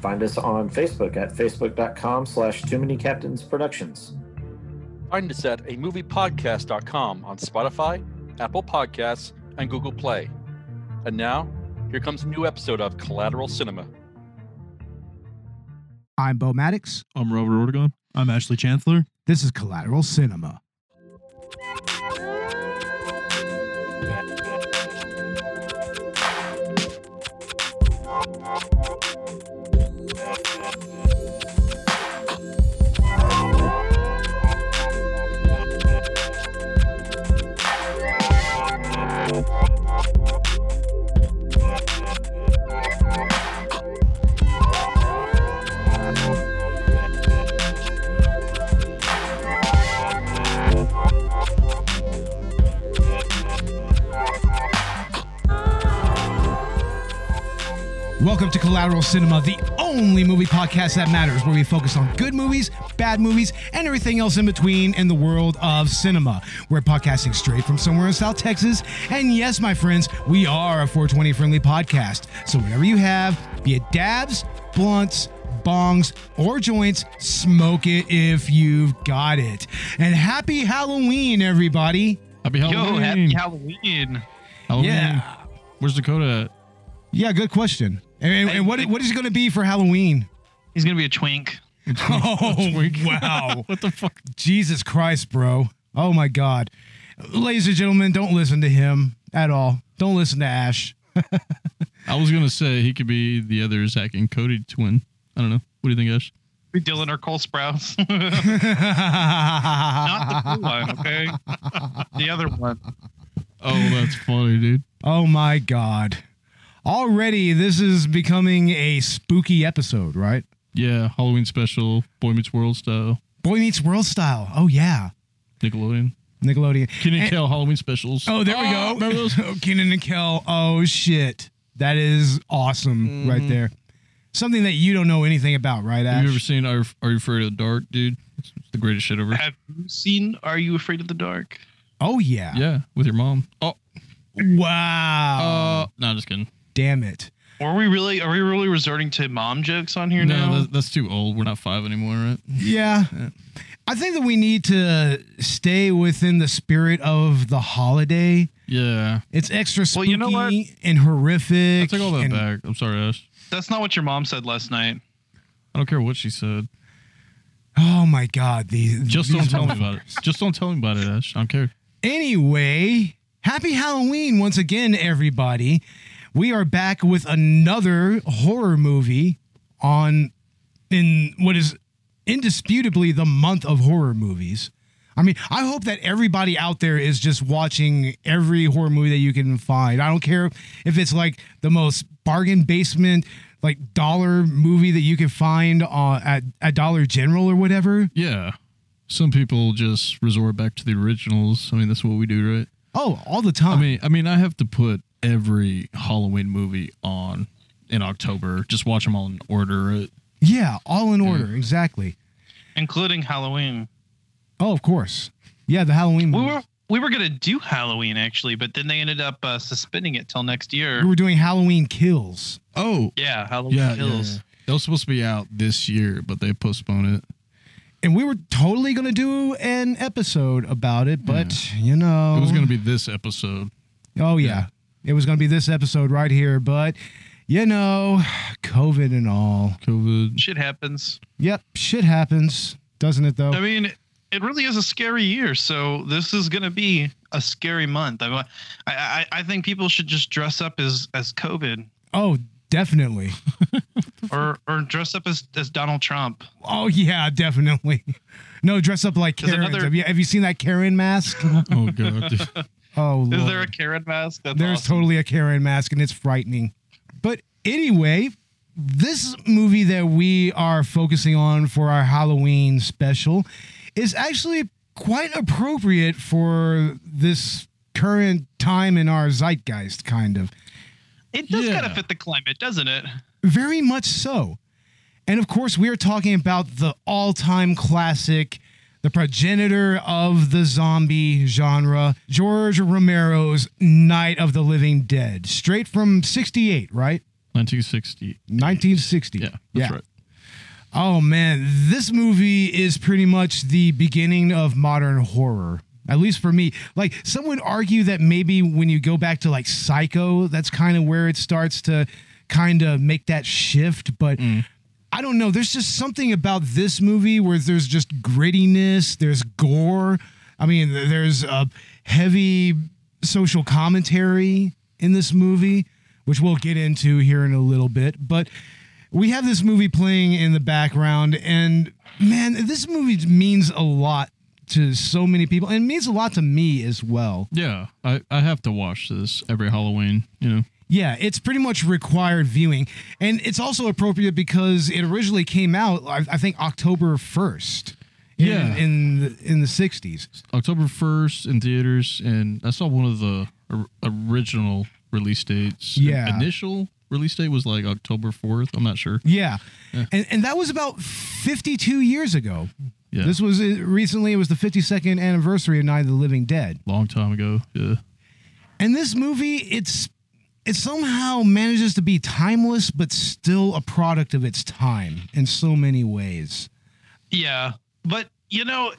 Find us on Facebook at facebook.com/Too Many Captains Productions. Find us at amoviepodcast.com on Spotify, Apple Podcasts, and Google Play. And now, here comes a new episode of Collateral Cinema. I'm Beau Maddox. I'm Robert Ortegaon. I'm Ashley Chancellor. This is Collateral Cinema. Welcome to Collateral Cinema, the only movie podcast that matters, where we focus on good movies, bad movies, and everything else in between in the world of cinema. We're podcasting straight from somewhere in South Texas, and yes, my friends, we are a 420-friendly podcast. So whatever you have, be it dabs, blunts, bongs, or joints, smoke it if you've got it. And happy Halloween, everybody. Happy Halloween. Yo, happy Halloween. Yeah. Where's Dakota at? Yeah, good question. And what is it going to be for Halloween? He's going to be a twink. A twink. Wow. What the fuck? Jesus Christ, bro. Oh, my God. Ladies and gentlemen, don't listen to him at all. Don't listen to Ash. I was going to say he could be the other Zach and Cody twin. I don't know. What do you think, Ash? Dylan or Cole Sprouse. Not the blue one, okay? The other one. Oh, that's funny, dude. Oh, my God. Already, this is becoming a spooky episode, right? Yeah, Halloween special, Boy Meets World style. Boy Meets World style. Oh, yeah. Nickelodeon. Kenan and Kel Halloween specials. Oh, there we go. Remember those? Oh, Kenan and Kel. Oh, shit. That is awesome right there. Something that you don't know anything about, right, Ash? Have you ever seen Are You Afraid of the Dark, dude? It's the greatest shit ever. Have you seen Are You Afraid of the Dark? Oh, yeah. Yeah, with your mom. Oh. Wow. No, just kidding. Damn it. Are we really resorting to mom jokes on here now? No, that's too old. We're not 5 anymore, right? Yeah. I think that we need to stay within the spirit of the holiday. Yeah. It's extra spooky and horrific. I take all that back. I'm sorry, Ash. That's not what your mom said last night. I don't care what she said. Oh, my God. Just don't tell me about it. Just don't tell me about it, Ash. I don't care. Anyway, happy Halloween once again, everybody. We are back with another horror movie in what is indisputably the month of horror movies. I mean, I hope that everybody out there is just watching every horror movie that you can find. I don't care if it's like the most bargain basement, like dollar movie that you can find at Dollar General or whatever. Yeah. Some people just resort back to the originals. I mean, that's what we do, right? Oh, all the time. I mean, I have to put every Halloween movie on in October. Just watch them all in order. Yeah, all in order, exactly. Including Halloween. Oh, of course. Yeah, the Halloween movie. We were going to do Halloween, actually, but then they ended up suspending it till next year. We were doing Halloween Kills. Oh. Yeah, Halloween Kills. Yeah. They were supposed to be out this year, but they postponed it. And we were totally going to do an episode about it, but, you know. It was going to be this episode. Oh, yeah. It was going to be this episode right here, but, you know, COVID and all. COVID. Shit happens. Yep, shit happens. Doesn't it, though? I mean, it really is a scary year, so this is going to be a scary month. I think people should just dress up as COVID. Oh, definitely. or dress up as Donald Trump. Oh, yeah, definitely. No, dress up like Karen. Have you seen that Karen mask? Oh, God. Oh, Lord. Is there a Karen mask? There's awesome. Totally a Karen mask, and it's frightening. But anyway, This movie that we are focusing on for our Halloween special is actually quite appropriate for this current time in our zeitgeist, kind of. It does kind of fit the climate, doesn't it? Very much so. And of course, we are talking about the all-time classic, the progenitor of the zombie genre, George Romero's Night of the Living Dead, straight from 1968, right? 1960. Yeah, that's right. Oh, man. This movie is pretty much the beginning of modern horror, at least for me. Like, some would argue that maybe when you go back to, like, Psycho, that's kind of where it starts to kind of make that shift. But I don't know. There's just something about this movie where there's just grittiness. There's gore. I mean, there's heavy social commentary in this movie, which we'll get into here in a little bit. But we have this movie playing in the background, and man, this movie means a lot to so many people, and it means a lot to me as well. Yeah, I have to watch this every Halloween, you know. Yeah, it's pretty much required viewing, and it's also appropriate because it originally came out, I think, October 1st. Yeah, in the 60s. October 1st in theaters, and I saw one of the original release dates. Yeah. Initial release date was like October 4th. I'm not sure. Yeah. And that was about 52 years ago. Yeah. This was recently. It was the 52nd anniversary of Night of the Living Dead. Long time ago. Yeah. And this movie, it somehow manages to be timeless, but still a product of its time in so many ways. Yeah. But, you know,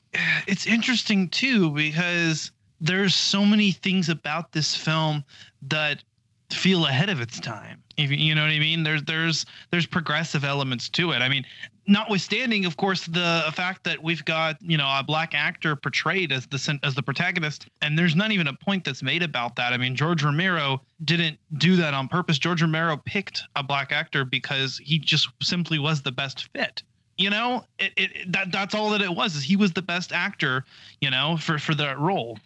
it's interesting too, because there's so many things about this film that feel ahead of its time. You know what I mean? There's progressive elements to it. I mean, notwithstanding, of course, the fact that we've got, you know, a black actor portrayed as the protagonist, and there's not even a point that's made about that. I mean, George Romero didn't do that on purpose. George Romero picked a black actor because he just simply was the best fit. You know, that's all that it was, is he was the best actor, you know, for that role.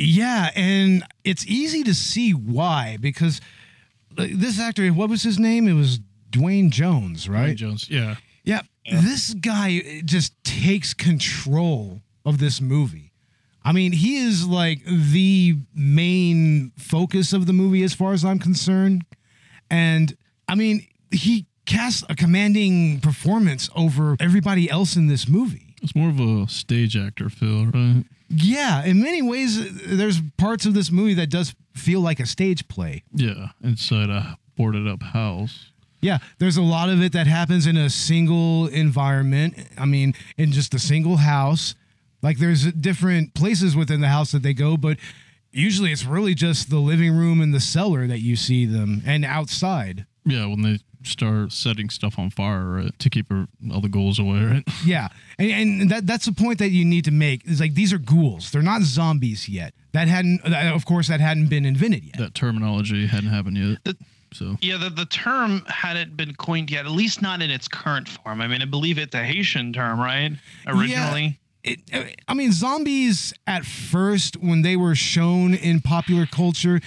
Yeah, and it's easy to see why, because this actor, what was his name? It was Duane Jones, right? Duane Jones, yeah. This guy just takes control of this movie. I mean, he is like the main focus of the movie as far as I'm concerned. And, I mean, he casts a commanding performance over everybody else in this movie. It's more of a stage actor feel, right? Yeah, in many ways, there's parts of this movie that does feel like a stage play. Yeah, inside a boarded-up house. Yeah, there's a lot of it that happens in a single environment. I mean, in just a single house. Like, there's different places within the house that they go, but usually it's really just the living room and the cellar that you see them, and outside. Yeah, when they start setting stuff on fire, right, to keep all the ghouls away, right? Yeah, and that's the point that you need to make. Is like, these are ghouls; they're not zombies yet. That hadn't been invented yet. That terminology hadn't happened yet. The term hadn't been coined yet, at least not in its current form. I mean, I believe it's a Haitian term, right? Originally, yeah. I mean, zombies at first, when they were shown in popular culture,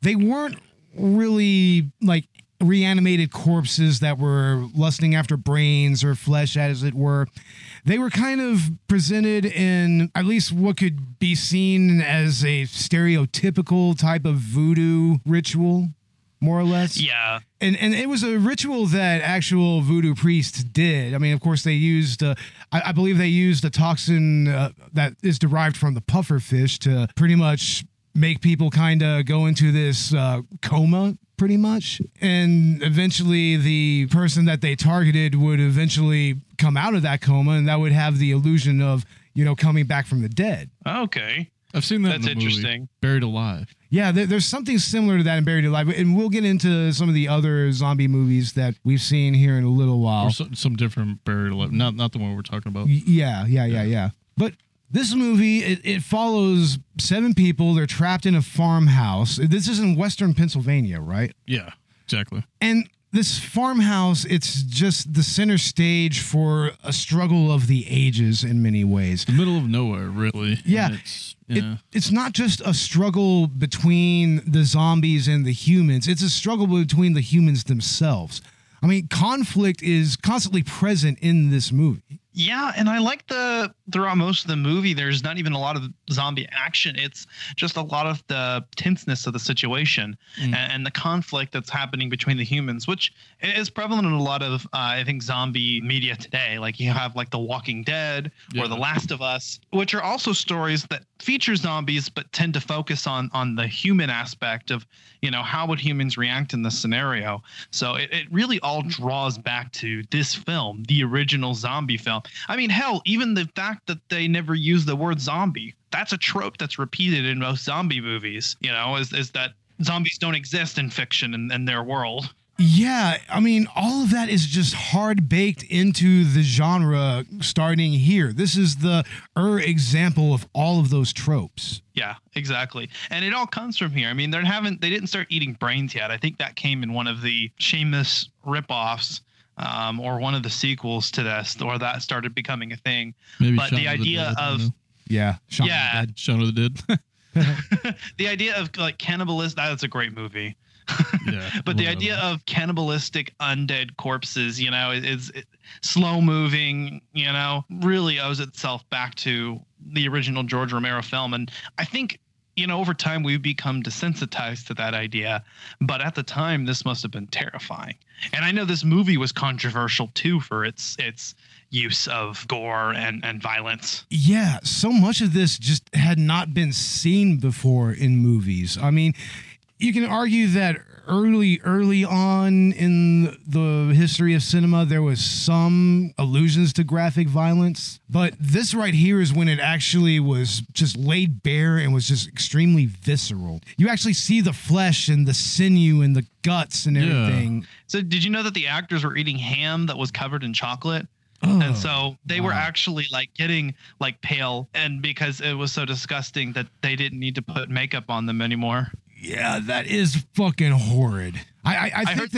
they weren't really like reanimated corpses that were lusting after brains or flesh, as it were. They were kind of presented in at least what could be seen as a stereotypical type of voodoo ritual, more or less. Yeah. And it was a ritual that actual voodoo priests did. I mean, of course, they used, I believe they used a toxin that is derived from the pufferfish to pretty much make people kind of go into this coma, pretty much. And eventually the person that they targeted would eventually come out of that coma, and that would have the illusion of, you know, coming back from the dead. Okay. I've seen that. That's in the interesting movie, Buried Alive. Yeah, there's something similar to that in Buried Alive, and we'll get into some of the other zombie movies that we've seen here in a little while. Or some different Buried Alive, not the one we're talking about. Yeah. But this movie, it follows 7 people. They're trapped in a farmhouse. This is in western Pennsylvania, right? Yeah, exactly. And this farmhouse, it's just the center stage for a struggle of the ages in many ways. The middle of nowhere, really. Yeah. It's not just a struggle between the zombies and the humans. It's a struggle between the humans themselves. I I mean, conflict is constantly present in this movie. Yeah, and I like the throughout most of the movie, there's not even a lot of zombie action. It's just a lot of the tenseness of the situation and the conflict that's happening between the humans, which is prevalent in a lot of, I think, zombie media today. Like you have like The Walking Dead or The Last of Us, which are also stories that feature zombies but tend to focus on the human aspect of, you know, how would humans react in this scenario. So it really all draws back to this film, the original zombie film. I mean, hell, even the fact that they never use the word zombie, that's a trope that's repeated in most zombie movies, you know, is that zombies don't exist in fiction and their world. Yeah, I mean, all of that is just hard baked into the genre starting here. This is the example of all of those tropes. Yeah, exactly. And it all comes from here. I mean, they didn't start eating brains yet. I think that came in one of the Seamus ripoffs. Or one of the sequels to this, or that started becoming a thing. Maybe but the idea of Shaun of the Dead. The idea of like cannibalism. That's a great movie. Yeah, but the idea of cannibalistic undead corpses, you know, is slow moving. You know, really owes itself back to the original George Romero film, and I think, you know, over time we've become desensitized to that idea, but at the time this must have been terrifying. And I know this movie was controversial too for its use of gore and violence. Yeah, so much of this just had not been seen before in movies. I mean, you can argue that early on in the history of cinema, there was some allusions to graphic violence, but this right here is when it actually was just laid bare and was just extremely visceral. You actually see the flesh and the sinew and the guts and everything. Yeah. So did you know that the actors were eating ham that was covered in chocolate? Oh, and so they were actually like getting like pale, and because it was so disgusting that they didn't need to put makeup on them anymore. Yeah, that is fucking horrid. I think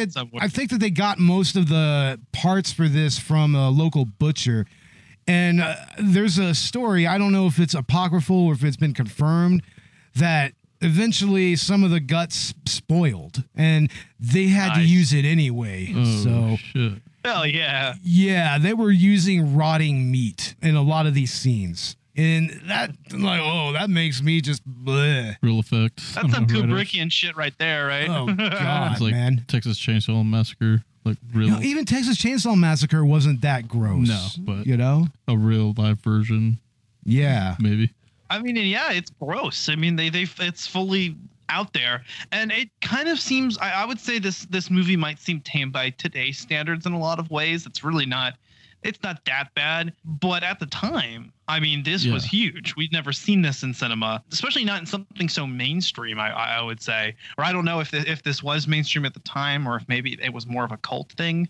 that they got most of the parts for this from a local butcher. And there's a story, I don't know if it's apocryphal or if it's been confirmed, that eventually some of the guts spoiled and they had to use it anyway. Oh, so shit. Hell yeah. Yeah, they were using rotting meat in a lot of these scenes. And that, like, oh, that makes me just bleh. Real effects. That's some Kubrickian shit right there, right? Oh, God, it's like, man. Texas Chainsaw Massacre. Like, real. You know, even Texas Chainsaw Massacre wasn't that gross. No, but, you know? A real live version. Yeah. Maybe. I mean, yeah, it's gross. I mean, it's fully out there. And it kind of seems, I would say this movie might seem tame by today's standards in a lot of ways. It's really not. It's not that bad, but at the time, I mean, this was huge. We'd never seen this in cinema, especially not in something so mainstream, I would say. Or I don't know if this was mainstream at the time or if maybe it was more of a cult thing.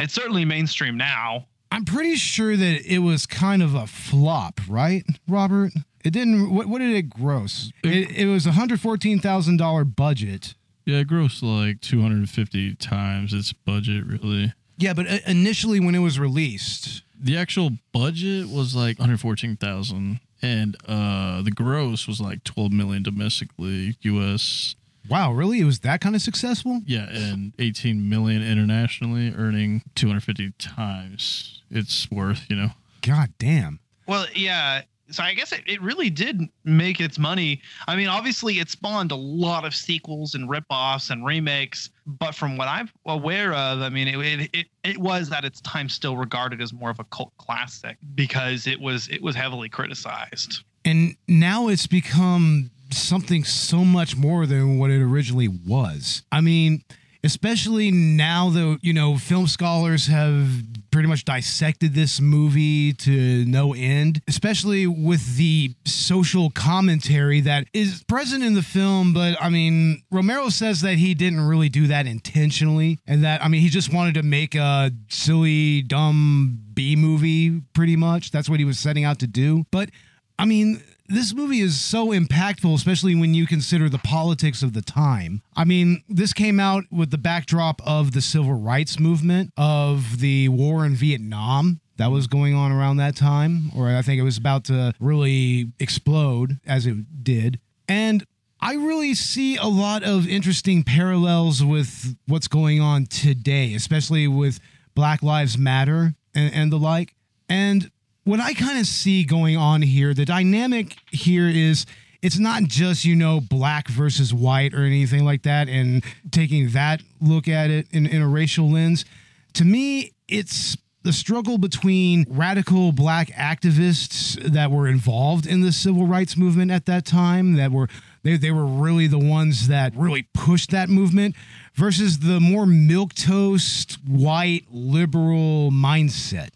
It's certainly mainstream now. I'm pretty sure that it was kind of a flop, right, Robert? It didn't. What did it gross? It was $114,000 budget. Yeah, it grossed like 250 times its budget, really. Yeah, but initially when it was released, the actual budget was like $114,000, and the gross was like $12 million domestically, U.S. Wow, really? It was that kind of successful? Yeah, and $18 million internationally, earning 250 times its worth, you know? God damn. Well, yeah. So I guess it really did make its money. I mean, obviously, it spawned a lot of sequels and ripoffs and remakes. But from what I'm aware of, I mean, it was at its time still regarded as more of a cult classic because it was heavily criticized. And now it's become something so much more than what it originally was. I mean, especially now that, you know, film scholars have pretty much dissected this movie to no end, especially with the social commentary that is present in the film. But I mean, Romero says that he didn't really do that intentionally, and that, I mean, he just wanted to make a silly, dumb B movie, pretty much. That's what he was setting out to do. But I mean, this movie is so impactful, especially when you consider the politics of the time. I mean, this came out with the backdrop of the civil rights movement, of the war in Vietnam that was going on around that time, or I think it was about to really explode as it did. And I really see a lot of interesting parallels with what's going on today, especially with Black Lives Matter and the like. And what I kind of see going on here, the dynamic here is it's not just, you know, black versus white or anything like that and taking that look at it in a racial lens. To me, it's the struggle between radical black activists that were involved in the civil rights movement at that time, that were they were really the ones that really pushed that movement, versus the more milquetoast white liberal mindset.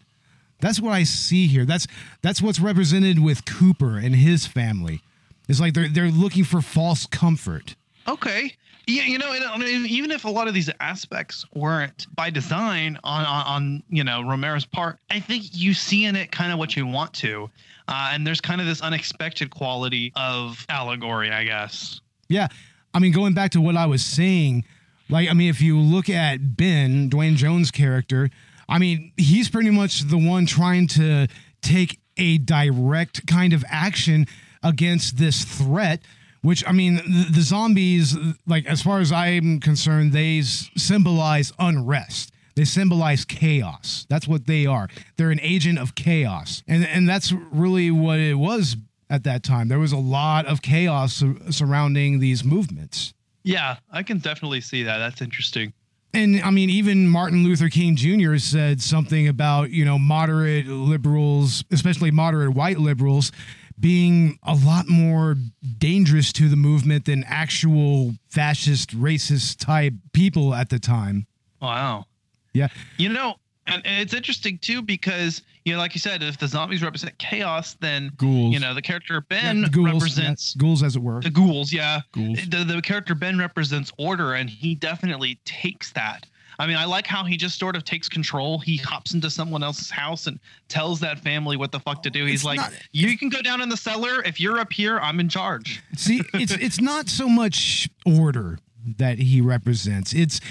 That's what I see here. That's what's represented with Cooper and his family. It's like they're looking for false comfort. Okay. Yeah, you know, and even if a lot of these aspects weren't by design on you know, Romero's part, I think you see in it kind of what you want to. And there's kind of this unexpected quality of allegory, I guess. Yeah. I mean, going back to what I was saying, like, I mean, if you look at Ben, Duane Jones' character, I mean, he's pretty much the one trying to take a direct kind of action against this threat, which, I mean, the zombies, like, as far as I'm concerned, they symbolize unrest. They symbolize chaos. That's what they are. They're an agent of chaos. And that's really what it was at that time. There was a lot of chaos surrounding these movements. Yeah, I can definitely see that. That's interesting. And, I mean, even Martin Luther King Jr. said something about, you know, moderate liberals, especially moderate white liberals, being a lot more dangerous to the movement than actual fascist, racist type people at the time. Wow. Yeah. You know, and it's interesting, too, because, you know, like you said, if the zombies represent chaos, then, ghouls. You know, the character Ben represents... Yeah, ghouls, as it were. The ghouls, yeah. Ghouls. The character Ben represents order, and he definitely takes that. I mean, I like how he just sort of takes control. He hops into someone else's house and tells that family what the fuck to do. He's like, you can go down in the cellar. If you're up here, I'm in charge. See, it's not so much order that he represents. It's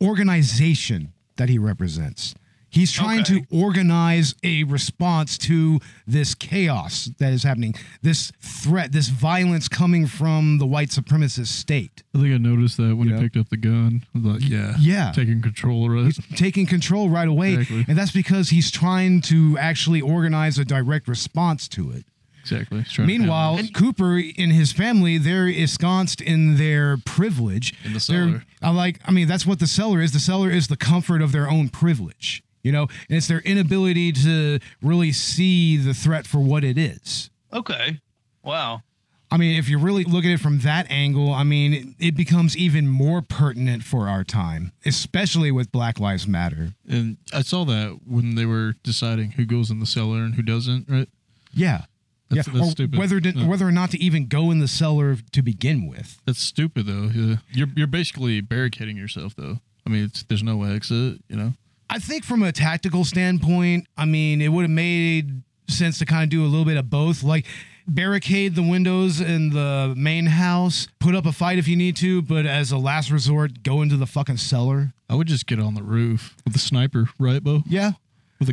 organization that he represents. He's trying to organize a response to this chaos that is happening, this threat, this violence coming from the white supremacist state. I think I noticed that when he picked up the gun. I was like, yeah, taking control of it. He's taking control right away. Exactly. And that's because he's trying to actually organize a direct response to it. Exactly. Meanwhile, Cooper and his family, they're ensconced in their privilege. In the cellar. That's what the cellar is. The cellar is the comfort of their own privilege. You know, and it's their inability to really see the threat for what it is. Okay. Wow. I mean, if you really look at it from that angle, I mean, it becomes even more pertinent for our time, especially with Black Lives Matter. And I saw that when they were deciding who goes in the cellar and who doesn't, right? Yeah. That's stupid. Whether or not to even go in the cellar to begin with. That's stupid, though. Yeah. You're basically barricading yourself, though. I mean, there's no exit, you know? I think from a tactical standpoint, I mean, it would have made sense to kind of do a little bit of both, like barricade the windows in the main house, put up a fight if you need to, but as a last resort, go into the fucking cellar. I would just get on the roof with the sniper, right, Bo? Yeah.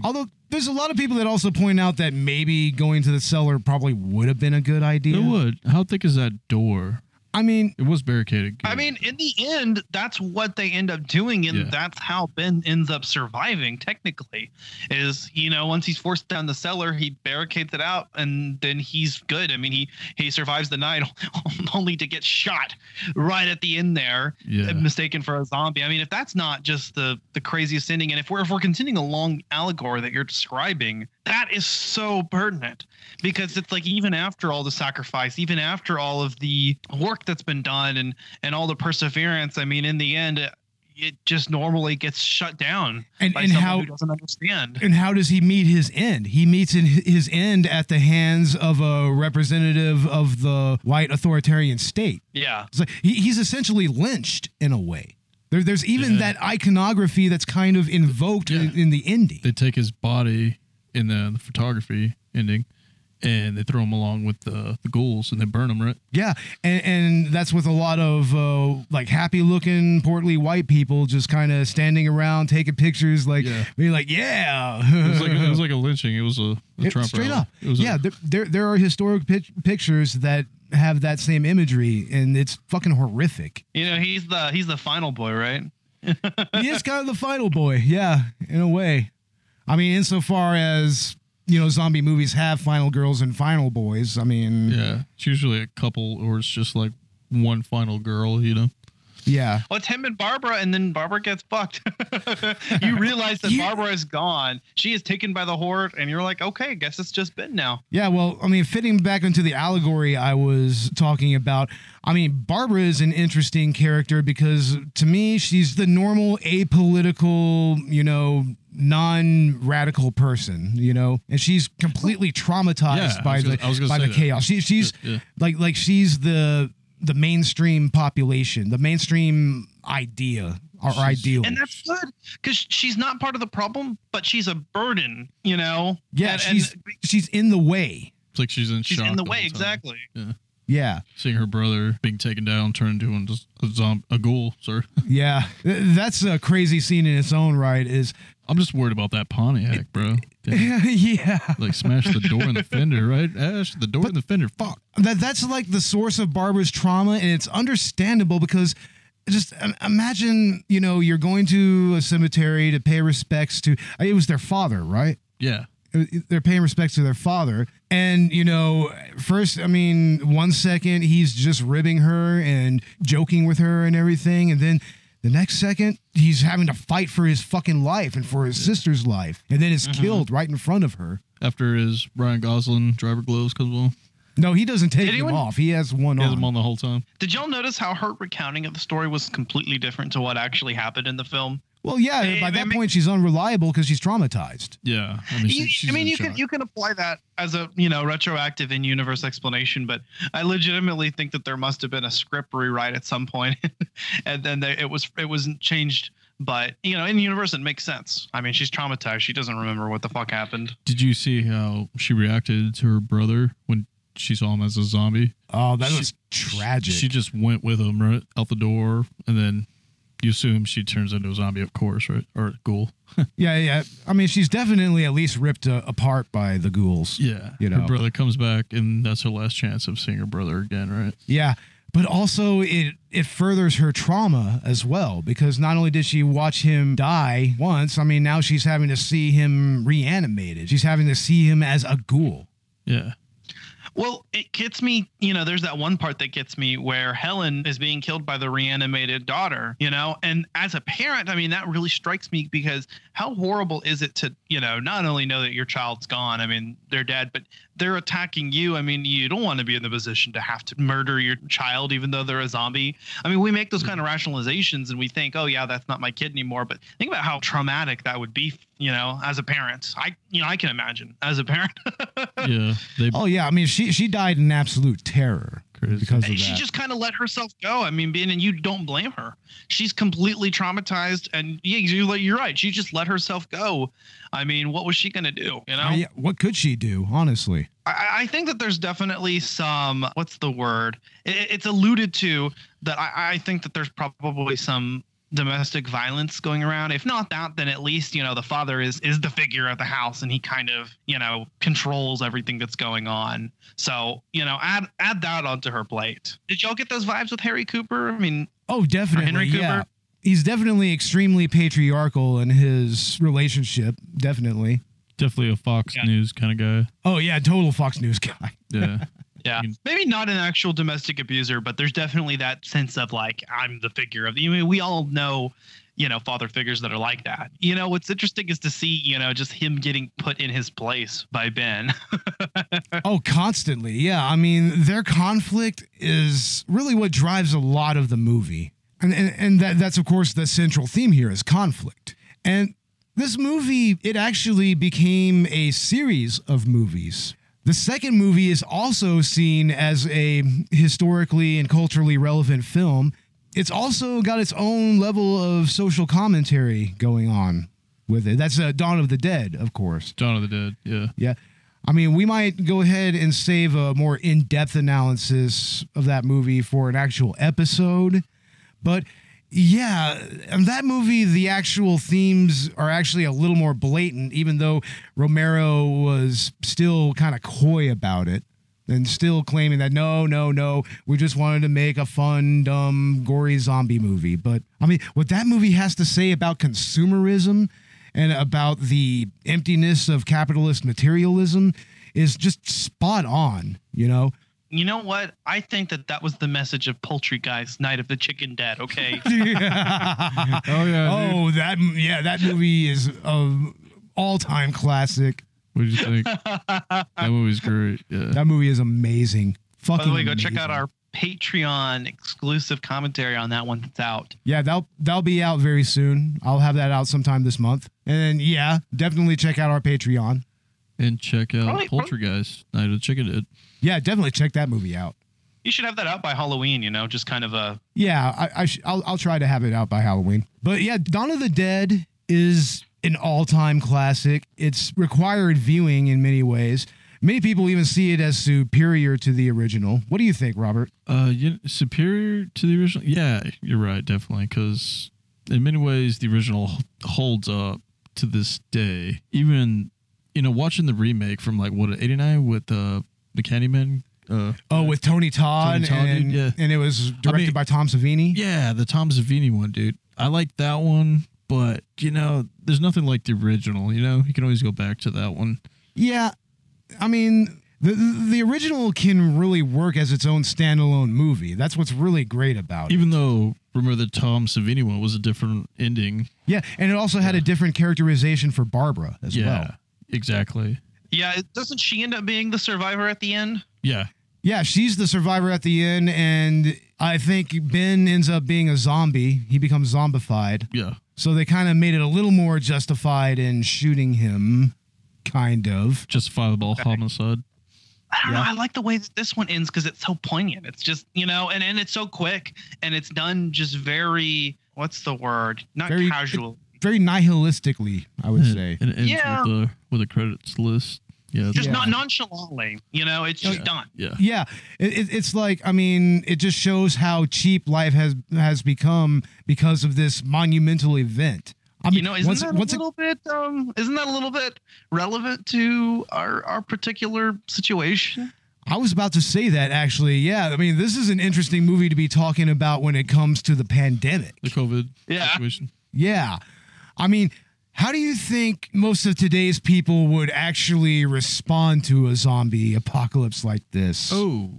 Although there's a lot of people that also point out that maybe going to the cellar probably would have been a good idea. It would. How thick is that door? I mean, it was barricaded. I mean, in the end, that's what they end up doing. And that's how Ben ends up surviving, technically, is, you know, once he's forced down the cellar, he barricades it out and then he's good. I mean, he survives the night only to get shot right at the end there, mistaken for a zombie. I mean, if that's not just the craziest ending, and if we're continuing a long allegory that you're describing, that is so pertinent, because it's like, even after all the sacrifice, even after all of the work that's been done and all the perseverance, I mean, in the end, it just normally gets shut down by someone who doesn't understand. And how does he meet his end? He meets his end at the hands of a representative of the white authoritarian state. Yeah. It's like he's essentially lynched in a way. There's even that iconography that's kind of invoked in the ending. They take his body in the photography ending and they throw them along with the ghouls and they burn them, right? Yeah, and that's with a lot of like happy-looking, portly white people just kind of standing around taking pictures, like being like, yeah. it was like a lynching. It was a Trump straight rally. Up. It was there are historic pictures that have that same imagery, and it's fucking horrific. You know, he's the final boy, right? He is kind of the final boy, yeah, in a way. I mean, insofar as, you know, zombie movies have final girls and final boys. I mean, yeah, it's usually a couple, or it's just like one final girl, you know? Yeah. Well, it's him and Barbara, and then Barbara gets fucked. You realize that Barbara is gone. She is taken by the horde, and you're like, okay, I guess it's just Ben now. Yeah, well, I mean, fitting back into the allegory I was talking about, I mean, Barbara is an interesting character because, to me, she's the normal, apolitical, you know, non-radical person, you know, and she's completely traumatized by the chaos. She's like she's the mainstream population, the mainstream idea or ideal. And that's good because she's not part of the problem, but she's a burden, you know? Yeah. And, she's in the way. It's like she's in the way. Exactly. Yeah. Yeah. Seeing her brother being taken down, turned into a ghoul, sir. Yeah. That's a crazy scene in its own right. I'm just worried about that Pontiac, bro. Yeah. Like, smash the door in the fender, right? Ash, the door in the fender, fuck. That's like the source of Barbara's trauma, and it's understandable because just imagine, you know, you're going to a cemetery to pay respects to, it was their father, right? Yeah. They're paying respects to their father. And, you know, first, I mean, 1 second, he's just ribbing her and joking with her and everything. And then the next second, he's having to fight for his fucking life and for his sister's life. And then is killed right in front of her. After his Ryan Gosling driver gloves comes on. No, he doesn't take them off. He has one on. He has them on the whole time. Did y'all notice how her recounting of the story was completely different to what actually happened in the film? Well, yeah. By that point, she's unreliable because she's traumatized. Yeah, I mean, you can apply that as a, you know, retroactive in universe explanation, but I legitimately think that there must have been a script rewrite at some point, and then it wasn't changed. But, you know, in universe, it makes sense. I mean, she's traumatized. She doesn't remember what the fuck happened. Did you see how she reacted to her brother when she saw him as a zombie? Oh, that was tragic. She just went with him right out the door, and then. You assume she turns into a zombie, of course, right? Or a ghoul. Yeah. I mean, she's definitely at least ripped apart by the ghouls. Yeah. You know? Her brother comes back, and that's her last chance of seeing her brother again, right? Yeah. But also, it furthers her trauma as well, because not only did she watch him die once, I mean, now she's having to see him reanimated. She's having to see him as a ghoul. Yeah. Well, it gets me, you know, there's that one part that gets me where Helen is being killed by the reanimated daughter, you know, and as a parent, I mean, that really strikes me because how horrible is it to, you know, not only know that your child's gone, I mean, they're dead, but they're attacking you. I mean, you don't want to be in the position to have to murder your child, even though they're a zombie. I mean, we make those kind of rationalizations and we think, oh, yeah, that's not my kid anymore. But think about how traumatic that would be, you know, as a parent. I can imagine as a parent. Yeah. Oh, yeah. I mean, she died in absolute terror because of that. She just kind of let herself go. I mean, and you don't blame her. She's completely traumatized. And yeah, you're right. She just let herself go. I mean, what was she going to do? You know, yeah, what could she do? Honestly, I think that there's definitely some, what's the word? It's alluded to that. I think that there's probably some domestic violence going around. If not that, then at least, you know, the father is the figure of the house and he kind of, you know, controls everything that's going on. So, you know, add that onto her plate. Did y'all get those vibes with Harry Cooper? I mean, oh, definitely. Henry Cooper. Yeah. He's definitely extremely patriarchal in his relationship. Definitely. Definitely a Fox News kind of guy. Oh, yeah. Total Fox News guy. Yeah. Yeah. Maybe not an actual domestic abuser, but there's definitely that sense of like, I'm the figure of the, I mean, we all know, you know, father figures that are like that. You know, what's interesting is to see, you know, just him getting put in his place by Ben. Oh, constantly. Yeah. I mean, their conflict is really what drives a lot of the movie. And that's, of course, the central theme here is conflict. And this movie, it actually became a series of movies. The second movie is also seen as a historically and culturally relevant film. It's also got its own level of social commentary going on with it. That's Dawn of the Dead, of course. Dawn of the Dead, yeah. Yeah. I mean, we might go ahead and save a more in-depth analysis of that movie for an actual episode. But yeah, that movie, the actual themes are actually a little more blatant, even though Romero was still kind of coy about it and still claiming that, no, we just wanted to make a fun, dumb, gory zombie movie. But I mean, what that movie has to say about consumerism and about the emptiness of capitalist materialism is just spot on, you know? You know what? I think that that was the message of Poultry Guy's Night of the Chicken Dead, okay? Yeah. Oh, yeah. Oh, dude. That movie is an all-time classic. What did you think? That movie's great. Yeah. That movie is amazing. Fucking By the way, go amazing. Check out our Patreon exclusive commentary on that one that's out. Yeah, that'll be out very soon. I'll have that out sometime this month. And yeah, definitely check out our Patreon. And check out Poltergeist, Night of the Chicken Dead. Yeah, definitely check that movie out. You should have that out by Halloween, you know, just kind of a... Yeah, I'll try to have it out by Halloween. But yeah, Dawn of the Dead is an all-time classic. It's required viewing in many ways. Many people even see it as superior to the original. What do you think, Robert? Superior to the original? Yeah, you're right, definitely, because in many ways the original holds up to this day. Even, you know, watching the remake from like, what, 89 with the Candyman? With Tony Todd and, yeah. And it was directed by Tom Savini? Yeah, the Tom Savini one, dude. I liked that one, but, you know, there's nothing like the original, you know? You can always go back to that one. Yeah. I mean, the original can really work as its own standalone movie. That's what's really great about it. Even though, remember, the Tom Savini one was a different ending. Yeah, and it also had a different characterization for Barbara as well. Yeah, exactly. Yeah, doesn't she end up being the survivor at the end? Yeah. Yeah, she's the survivor at the end, and I think Ben ends up being a zombie. He becomes zombified. Yeah. So they kind of made it a little more justified in shooting him. Kind of justifiable homicide. I don't know. I like the way that this one ends because it's so poignant. It's just, you know, and it's so quick and it's done just very, what's the word? Not very, casual. Very nihilistically, I would say. And it ends with a credits list. Yeah. Just not nonchalantly. You know, it's just done. Yeah. Yeah. It's like, I mean, it just shows how cheap life has become because of this monumental event. I mean, you know, isn't that a little bit relevant to our particular situation? I was about to say that, actually. Yeah, I mean, this is an interesting movie to be talking about when it comes to the pandemic. The COVID situation. Yeah. I mean, how do you think most of today's people would actually respond to a zombie apocalypse like this? Oh.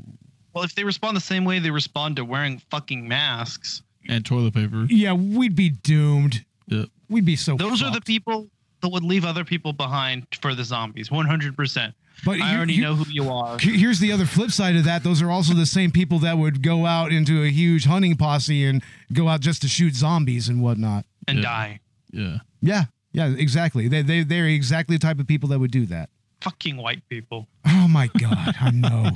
Well, if they respond the same way they respond to wearing fucking masks. And toilet paper. Yeah, we'd be doomed. Yep. We'd be so Those fucked. Are the people that would leave other people behind for the zombies, 100%. But I already know who you are. Here's the other flip side of that. Those are also the same people that would go out into a huge hunting posse and go out just to shoot zombies and whatnot. And die. Yeah. Yeah. Yeah, exactly. They're exactly the type of people that would do that. Fucking white people. Oh, my God. I know.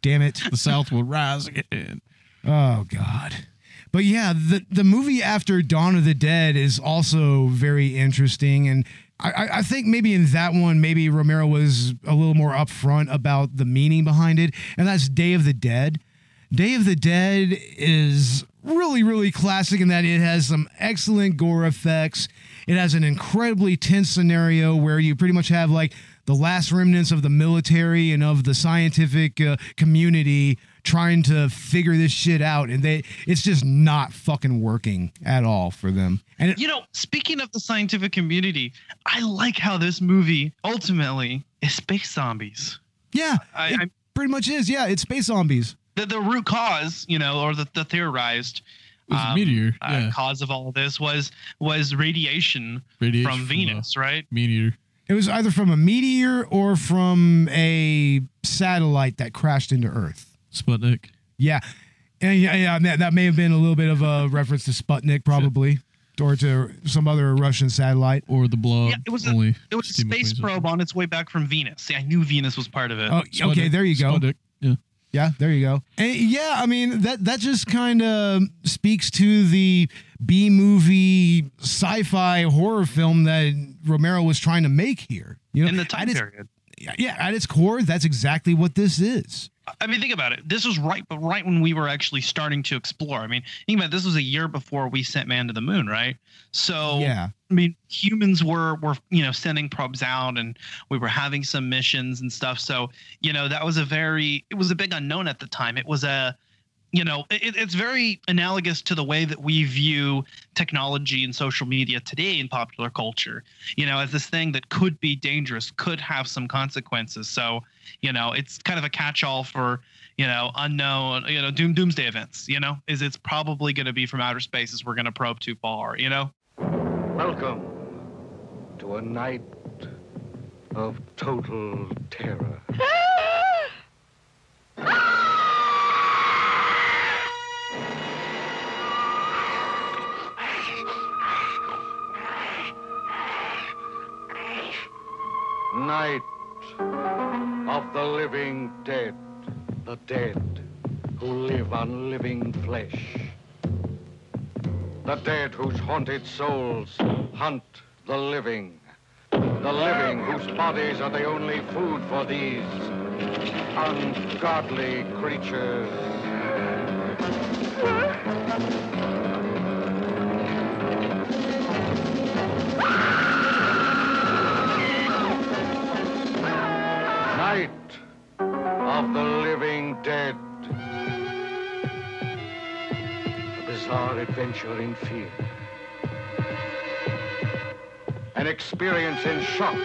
Damn it. The South will rise again. Oh, God. But yeah, the movie after Dawn of the Dead is also very interesting. And I think maybe in that one, maybe Romero was a little more upfront about the meaning behind it. And that's Day of the Dead. Day of the Dead is really, really classic in that it has some excellent gore effects. It has an incredibly tense scenario where you pretty much have like the last remnants of the military and of the scientific community trying to figure this shit out, and it's just not fucking working at all for them. And you know, speaking of the scientific community, I like how this movie ultimately is space zombies. Yeah, it pretty much is. Yeah, it's space zombies. The root cause, you know, or the theorized meteor cause of all of this was radiation from Venus, right? Meteor. It was either from a meteor or from a satellite that crashed into Earth. Sputnik. Yeah. And that may have been a little bit of a reference to Sputnik, probably, or to some other Russian satellite. Or the blob. Yeah, it was a space probe on its way back from Venus. See, I knew Venus was part of it. Oh, okay, there you go. Sputnik. Yeah. Yeah, there you go. And yeah, I mean, that just kind of speaks to the B-movie sci-fi horror film that Romero was trying to make here. You know, in the time period. yeah, at its core, that's exactly what this is. I mean, think about it. This was right when we were actually starting to explore. I mean, think about it, this was a year before we sent man to the moon, right? So, yeah. I mean, humans were you know, sending probes out, and we were having some missions and stuff. So, you know, that was it was a big unknown at the time. It was you know, it's very analogous to the way that we view technology and social media today in popular culture, you know, as this thing that could be dangerous, could have some consequences. So, you know, it's kind of a catch-all for, you know, unknown, you know, doomsday events, you know, it's probably going to be from outer space as we're going to probe too far, you know? Welcome to a night of total terror. Night of the Living Dead, the dead who live on living flesh, the dead whose haunted souls hunt the living whose bodies are the only food for these ungodly creatures. Night of the Living Dead. A bizarre adventure in fear. An experience in shock,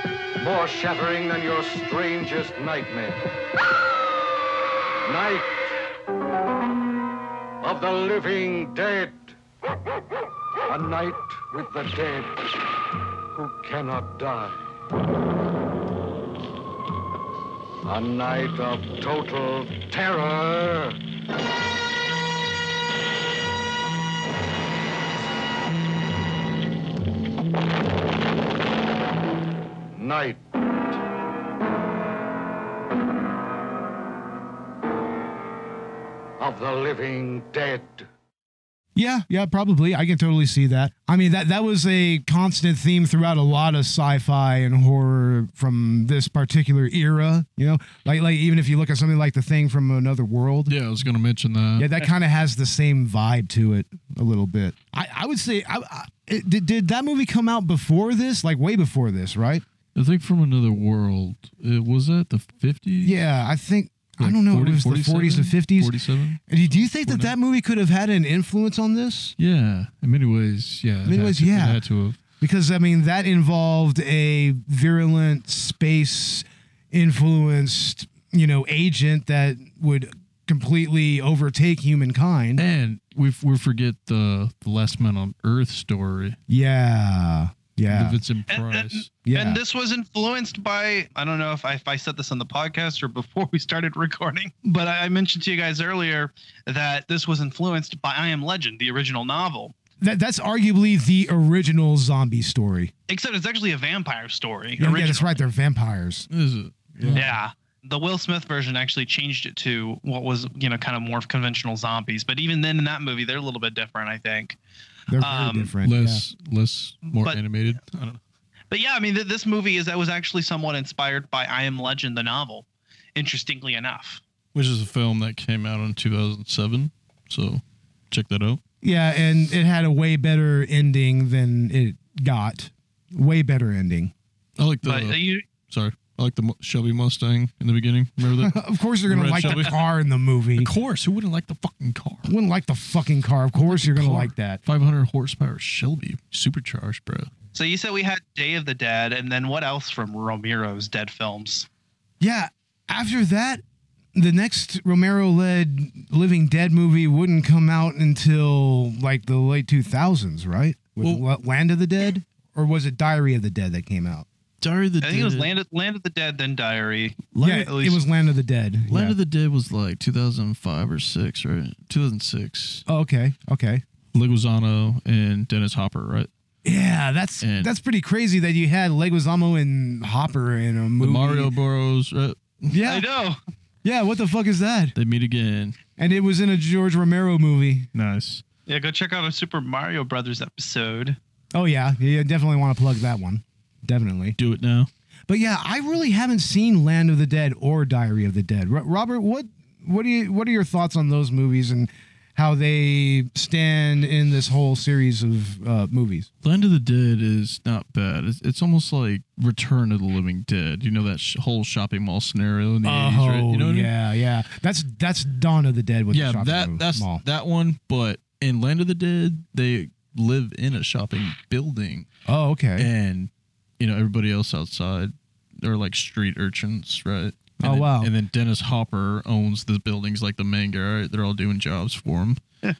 more shattering than your strangest nightmare. Night of the Living Dead. A night with the dead who cannot die. A night of total terror. Night. Of the Living Dead. Yeah, probably. I can totally see that. I mean, that was a constant theme throughout a lot of sci-fi and horror from this particular era, you know? Like even if you look at something like The Thing from Another World. Yeah, I was going to mention that. Yeah, that kind of has the same vibe to it a little bit. I would say, did that movie come out before this? Like, way before this, right? I think From Another World, was that the 50s? Yeah, I think... I don't know. 40, it was 47, the 40s and 50s. 47. Do you think 49? That movie could have had an influence on this? Yeah. In many ways, yeah. It had to have. Because, I mean, that involved a virulent space-influenced, you know, agent that would completely overtake humankind. And we forget the Last Man on Earth story. Yeah. Yeah. The Vincent Price. And this was influenced by, I don't know if I said this on the podcast or before we started recording, but I mentioned to you guys earlier that this was influenced by I Am Legend, the original novel. That's arguably the original zombie story. Except it's actually a vampire story. Yeah, that's right. They're vampires. Is it? Yeah. The Will Smith version actually changed it to what was, you know, kind of more conventional zombies. But even then in that movie, they're a little bit different, I think. They're very different. Less, more animated. I don't know. But yeah, I mean, this movie was actually somewhat inspired by I Am Legend, the novel, interestingly enough. Which is a film that came out in 2007, so check that out. Yeah, and it had a way better ending than it got. Way better ending. I like the... I like the Shelby Mustang in the beginning. Remember that? Of course you're going to like Shelby. The car in the movie. Of course. Who wouldn't like the fucking car? Of course you're going to like that. 500 horsepower Shelby. Supercharged, bro. So you said we had Day of the Dead, and then what else from Romero's Dead films? Yeah. After that, the next Romero-led Living Dead movie wouldn't come out until like the late 2000s, right? With Land of the Dead? Or was it Diary of the Dead that came out? Diary of the Dead. I think it was Land of the Dead, then Diary. It was Land of the Dead. Land of the Dead was like 2005 or 6, right? 2006. Oh, okay. Leguizamo and Dennis Hopper, right? Yeah, that's pretty crazy that you had Leguizamo and Hopper in a movie. The Mario Bros, right? Yeah. I know. Yeah, what the fuck is that? They meet again. And it was in a George Romero movie. Nice. Yeah, go check out a Super Mario Brothers episode. Oh, yeah. You definitely want to plug that one. Definitely. Do it now. But yeah, I really haven't seen Land of the Dead or Diary of the Dead. Robert, what are your thoughts on those movies and how they stand in this whole series of movies? Land of the Dead is not bad. It's almost like Return of the Living Dead. You know that whole shopping mall scenario in the 80s, right? You know what I mean? Yeah. That's Dawn of the Dead with the shopping mall. That's that one. But in Land of the Dead, they live in a shopping building. Oh, okay. And you know everybody else outside, they're like street urchins, right? And wow! And then Dennis Hopper owns the buildings, like the main guy. Right? They're all doing jobs for him. Yeah.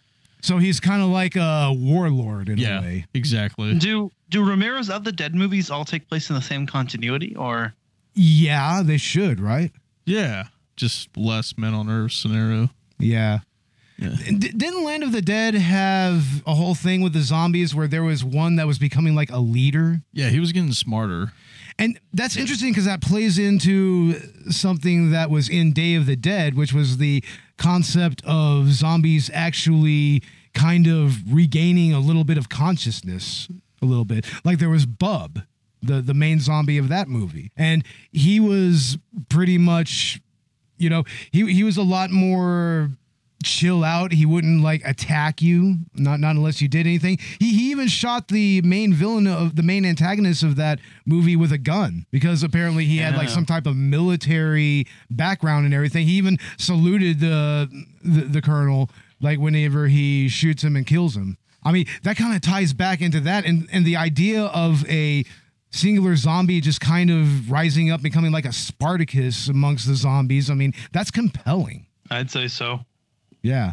So he's kind of like a warlord in a way. Exactly. Do Romero's other Dead movies all take place in the same continuity, or? Yeah, they should, right? Yeah, just less men on Earth scenario. Yeah. Yeah. Didn't Land of the Dead have a whole thing with the zombies where there was one that was becoming like a leader? Yeah, he was getting smarter. And that's interesting because that plays into something that was in Day of the Dead, which was the concept of zombies actually kind of regaining a little bit of consciousness, a little bit. Like there was Bub, the main zombie of that movie. And he was pretty much, you know, he was a lot more chill out. He wouldn't like attack you, not unless you did anything. He even shot the main villain of the main antagonist of that movie with a gun because apparently he had like some type of military background and everything. He even saluted the colonel like whenever he shoots him and kills him. I mean, that kind of ties back into that and the idea of a singular zombie just kind of rising up, becoming like a Spartacus amongst the zombies. I mean, that's compelling. I'd say so. Yeah.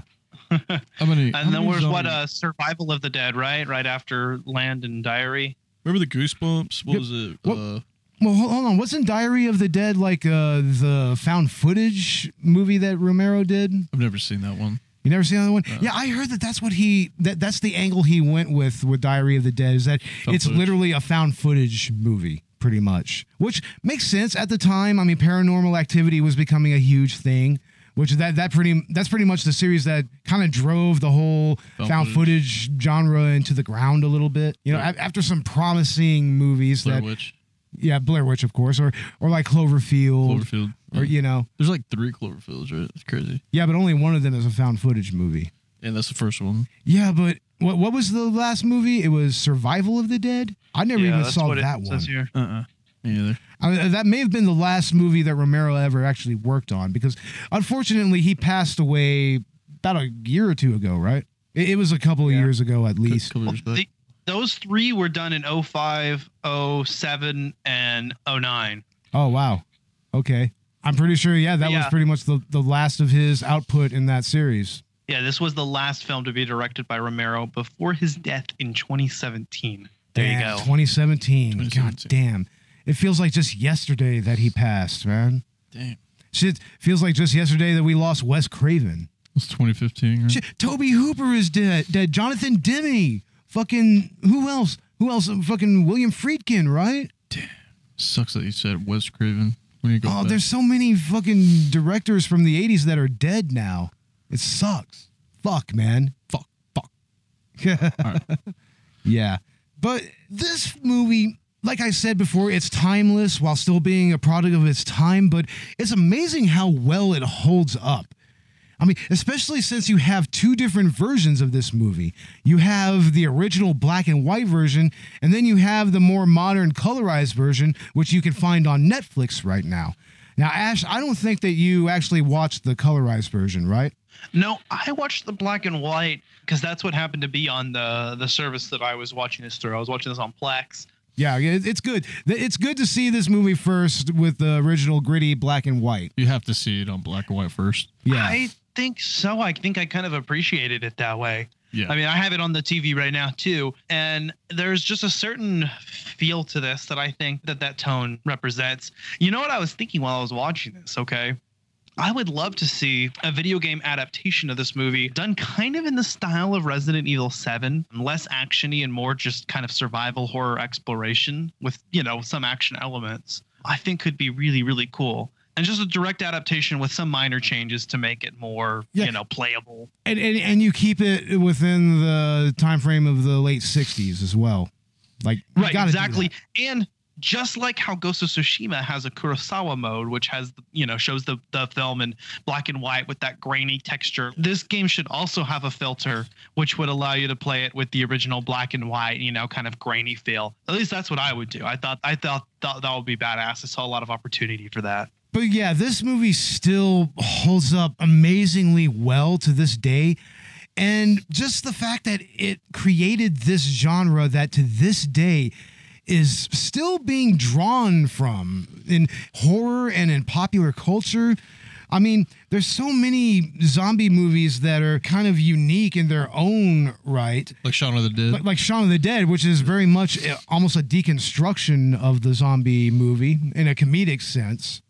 And then there's Survival of the Dead, right? Right after Land and Diary. Remember the Goosebumps? What was it? Well, hold on. Wasn't Diary of the Dead like the found footage movie that Romero did? I've never seen that one. You never seen that one? No. Yeah, I heard that's what that's the angle he went with Diary of the Dead, is that literally a found footage movie. Pretty much. Which makes sense at the time. I mean, paranormal activity was becoming a huge thing. Which that's pretty much the series that kind of drove the whole found footage genre into the ground a little bit. You know, after some promising movies, Blair Witch. Yeah, Blair Witch, of course, or like Cloverfield. Or you know, there's like 3 Cloverfields, right? It's crazy. Yeah, but only one of them is a found footage movie. And that's the first one. Yeah, but what was the last movie? It was Survival of the Dead. I never even saw that one. Either. I mean, that may have been the last movie that Romero ever actually worked on because, unfortunately, he passed away about a year or two ago, right? It was a couple of years ago at least. Those 3 were done in 05, 07, and 09. Oh, wow. Okay. I'm pretty sure, that was pretty much the last of his output in that series. Yeah, this was the last film to be directed by Romero before his death in 2017. There you go. 2017. God damn. It feels like just yesterday that he passed, man. Damn. Shit, feels like just yesterday that we lost Wes Craven. It's 2015, right? Shit, Tobe Hooper is dead. Jonathan Demme. Fucking, who else? Fucking William Friedkin, right? Damn. Sucks that you said Wes Craven. When you go back. There's so many fucking directors from the 80s that are dead now. It sucks. Fuck, man. Fuck. All right. Yeah. But this movie, like I said before, it's timeless while still being a product of its time, but it's amazing how well it holds up. I mean, especially since you have 2 different versions of this movie. You have the original black and white version, and then you have the more modern colorized version, which you can find on Netflix right now. Now, Ash, I don't think that you actually watched the colorized version, right? No, I watched the black and white because that's what happened to be on the service that I was watching this through. I was watching this on Plex. Yeah, it's good. It's good to see this movie first with the original gritty black and white. You have to see it on black and white first. Yeah, I think so. I think I kind of appreciated it that way. Yeah. I mean, I have it on the TV right now, too. And there's just a certain feel to this that I think that tone represents. You know what I was thinking while I was watching this, okay? I would love to see a video game adaptation of this movie done kind of in the style of Resident Evil 7, less action-y and more just kind of survival horror exploration with, you know, some action elements. I think could be really, really cool. And just a direct adaptation with some minor changes to make it more, you know, playable. And you keep it within the time frame of the late 60s as well. Like, right, exactly. And just like how Ghost of Tsushima has a Kurosawa mode, which has, you know, shows the film in black and white with that grainy texture. This game should also have a filter, which would allow you to play it with the original black and white, you know, kind of grainy feel. At least that's what I would do. I thought that would be badass. I saw a lot of opportunity for that. But yeah, this movie still holds up amazingly well to this day. And just the fact that it created this genre that to this day is still being drawn from in horror and in popular culture. I mean, there's so many zombie movies that are kind of unique in their own right. Like Shaun of the Dead. Like Shaun of the Dead, which is very much almost a deconstruction of the zombie movie in a comedic sense.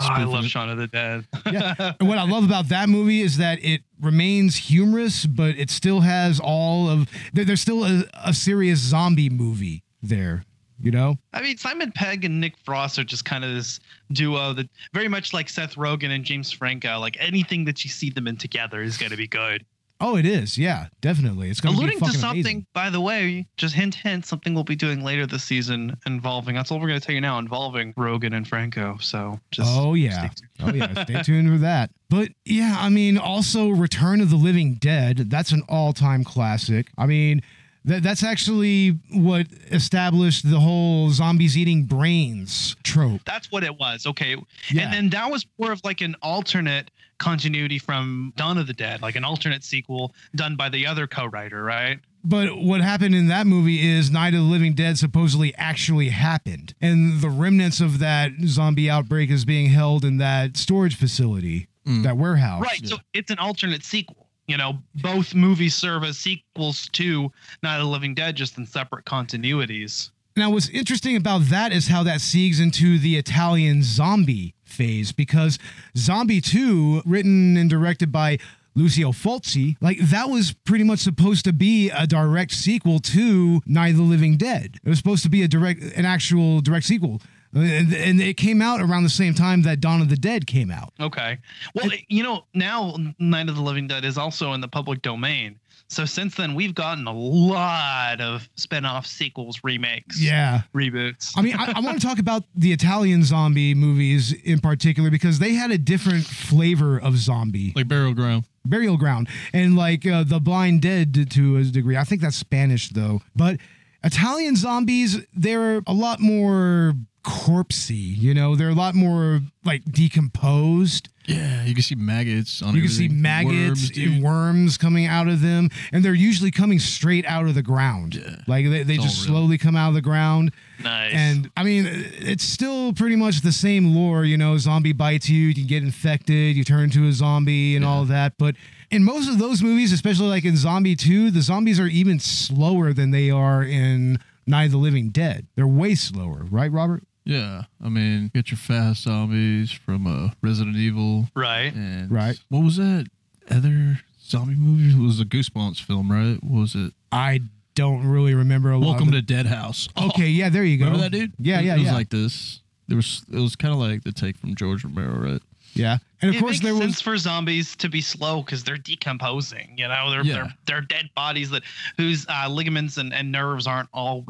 Oh, I love Shaun of the Dead. Yeah. And what I love about that movie is that it remains humorous, but it still has all of... There's still a serious zombie movie there, you know? I mean, Simon Pegg and Nick Frost are just kind of this duo that very much like Seth Rogen and James Franco, like anything that you see them in together is going to be good. Oh, it is. Yeah, definitely. It's going to be fucking amazing. Alluding to something, by the way, just hint, hint, something we'll be doing later this season involving, that's all we're going to tell you now, involving Rogan and Franco. So just stay tuned. Stay tuned for that. But yeah, I mean, also Return of the Living Dead. That's an all-time classic. I mean, that's actually what established the whole zombies eating brains trope. That's what it was. Okay. Yeah. And then that was more of like an alternate continuity from Dawn of the Dead, like an alternate sequel done by the other co-writer, right? But what happened in that movie is Night of the Living Dead supposedly actually happened, and the remnants of that zombie outbreak is being held in that storage facility, that warehouse. Right, so it's an alternate sequel. You know, both movies serve as sequels to Night of the Living Dead, just in separate continuities. Now, what's interesting about that is how that segues into the Italian zombie phase, because Zombie 2, written and directed by Lucio Fulci, like that was pretty much supposed to be a direct sequel to Night of the Living Dead. It was supposed to be an actual direct sequel. And it came out around the same time that Dawn of the Dead came out. Okay. Well, you know, now Night of the Living Dead is also in the public domain. So since then, we've gotten a lot of spinoff sequels, remakes, reboots. I mean, I want to talk about the Italian zombie movies in particular, because they had a different flavor of zombie. Like Burial Ground. And like The Blind Dead to a degree. I think that's Spanish, though. But Italian zombies, they're a lot more corpsey, you know? They're a lot more like decomposed. Yeah, you can see maggots on everything. You can see maggots, worms coming out of them, and they're usually coming straight out of the ground. Yeah. Like they just slowly come out of the ground. Nice. And I mean, it's still pretty much the same lore, you know, zombie bites you, you get infected, you turn into a zombie and all that. But in most of those movies, especially like in Zombie 2, the zombies are even slower than they are in Night of the Living Dead. They're way slower, right, Robert? Yeah, I mean, get your fast zombies from Resident Evil. Right. And what was that other zombie movie? It was a Goosebumps film, right? What was it? I don't really remember. Welcome to Dead House. Okay, yeah, there you go. Remember that, dude? Yeah. It was like this. It was kind of like the take from George Romero, right? Yeah. And of course there was sense for zombies to be slow because they're decomposing, you know, they're dead bodies whose ligaments and nerves aren't all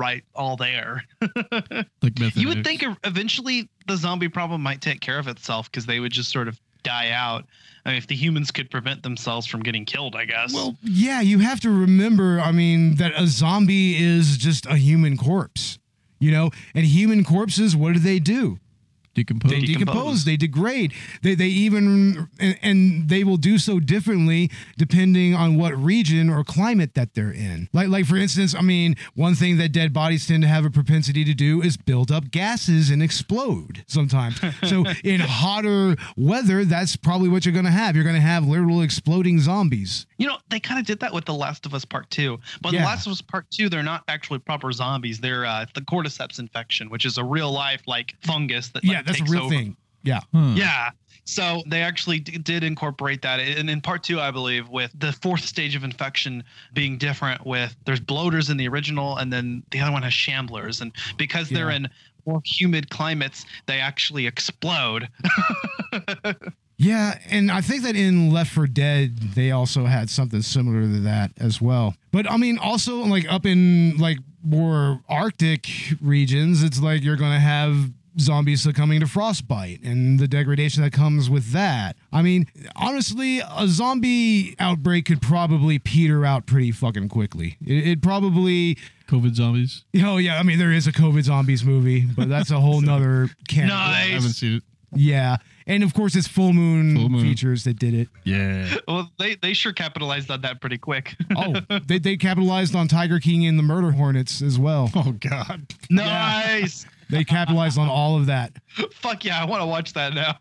there. Like you would think eventually the zombie problem might take care of itself because they would just sort of die out. I mean, if the humans could prevent themselves from getting killed, I guess. Well, yeah, you have to remember, I mean, that a zombie is just a human corpse, you know, and human corpses, what do they do? Decompose. They decompose. They degrade. They even and they will do so differently depending on what region or climate that they're in. Like for instance, I mean, one thing that dead bodies tend to have a propensity to do is build up gases and explode sometimes. So in hotter weather, that's probably what you're going to have. You're going to have literal exploding zombies. You know, they kind of did that with The Last of Us Part 2. But The Last of Us Part 2, they're not actually proper zombies. They're the cordyceps infection, which is a real life like fungus that that's a real thing. Yeah. Hmm. Yeah. So they actually did incorporate that. And in part 2, I believe, with the fourth stage of infection being different with there's bloaters in the original and then the other one has shamblers. And because they're in more humid climates, they actually explode. Yeah, and I think that in Left 4 Dead, they also had something similar to that as well. But, I mean, also, like, up in, like, more Arctic regions, it's like you're going to have zombies succumbing to frostbite and the degradation that comes with that. I mean, honestly, a zombie outbreak could probably peter out pretty fucking quickly. It probably... COVID zombies? Oh, yeah. I mean, there is a COVID zombies movie, but that's a whole nother can. Nice. I haven't seen it. Yeah. And, of course, it's Full Moon Features that did it. Yeah. Well, they sure capitalized on that pretty quick. Oh, they capitalized on Tiger King and the Murder Hornets as well. Oh, God. Nice. Yeah. They capitalized on all of that. Fuck yeah, I want to watch that now.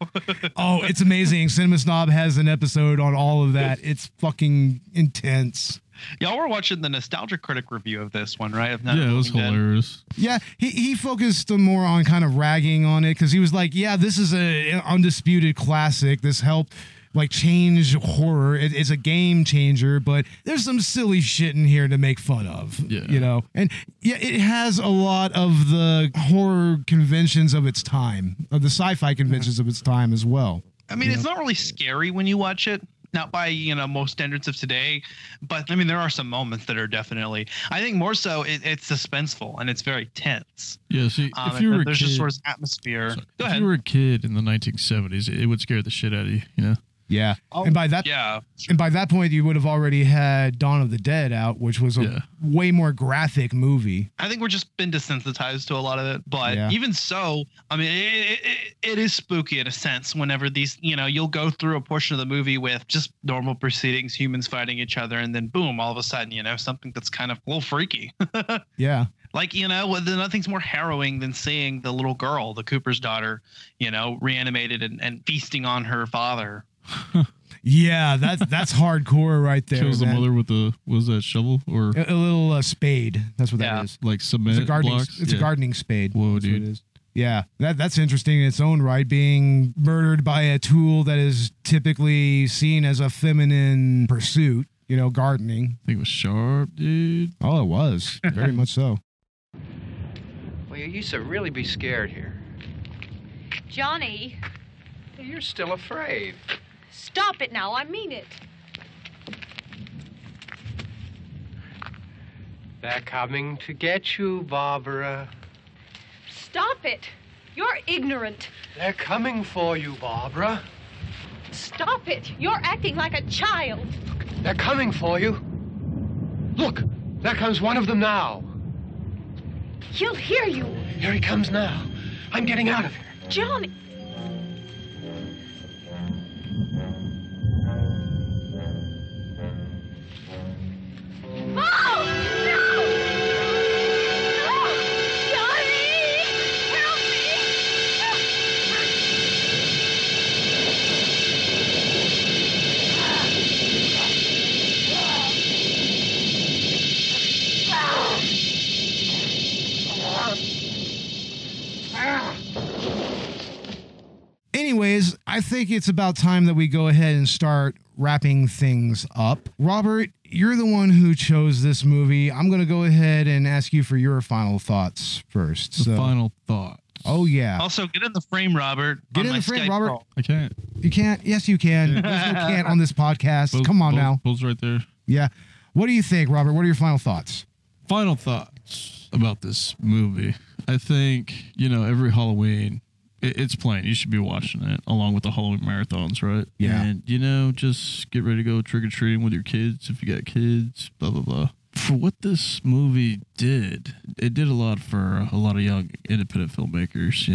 Oh, it's amazing. Cinema Snob has an episode on all of that. It's fucking intense. Y'all were watching the Nostalgia Critic review of this one, right? Yeah, it was hilarious. Yeah, he focused more on kind of ragging on it because he was like, yeah, this is an undisputed classic. This helped, like, change horror. It's a game changer, but there's some silly shit in here to make fun of, you know? And, yeah, it has a lot of the horror conventions of its time, of the sci-fi conventions of its time as well. I mean, it's not really scary when you watch it. Not by, most standards of today, but I mean, there are some moments that are definitely, I think more so it's suspenseful and it's very tense. Yeah. See, if you were there's just sort of atmosphere. If you were a kid in the 1970s, it would scare the shit out of you, you know? Yeah. Oh, and by that, and by that point you would have already had Dawn of the Dead out, which was a way more graphic movie. I think we're just been desensitized to a lot of it, but even so, I mean, it is spooky in a sense whenever these, you'll go through a portion of the movie with just normal proceedings, humans fighting each other. And then boom, all of a sudden, something that's kind of a little freaky. Yeah. Like, nothing's more harrowing than seeing the little girl, the Cooper's daughter, reanimated and feasting on her father. Yeah, that's hardcore right there. Kills the mother with a shovel or a little spade. That's what that is. Like cement blocks. It's a gardening spade. Whoa, that's dude. What it is. Yeah, that's interesting in its own right. Being murdered by a tool that is typically seen as a feminine pursuit. Gardening. I think it was sharp, dude. Oh, it was very much so. Well, you used to really be scared here, Johnny. You're still afraid. Stop it now. I mean it. They're coming to get you, Barbara. Stop it. You're ignorant. They're coming for you, Barbara. Stop it. You're acting like a child. Look, they're coming for you. Look, there comes one of them now. He'll hear you. Here he comes now. I'm getting out of here. Johnny. Anyways, I think it's about time that we go ahead and start wrapping things up. Robert, you're the one who chose this movie. I'm going to go ahead and ask you for your final thoughts first. Final thoughts. Oh, yeah. Also, get in the frame, Robert. Get in the frame, Skype Robert. Call. I can't. You can't? Yes, you can. There's no can't on this podcast. Come on now. Bull's right there. Yeah. What do you think, Robert? What are your final thoughts? Final thoughts about this movie. I think, every Halloween, it's playing. You should be watching it along with the Halloween marathons, right? Yeah. And, just get ready to go trick-or-treating with your kids if you got kids, blah, blah, blah. For what this movie did, it did a lot for a lot of young independent filmmakers,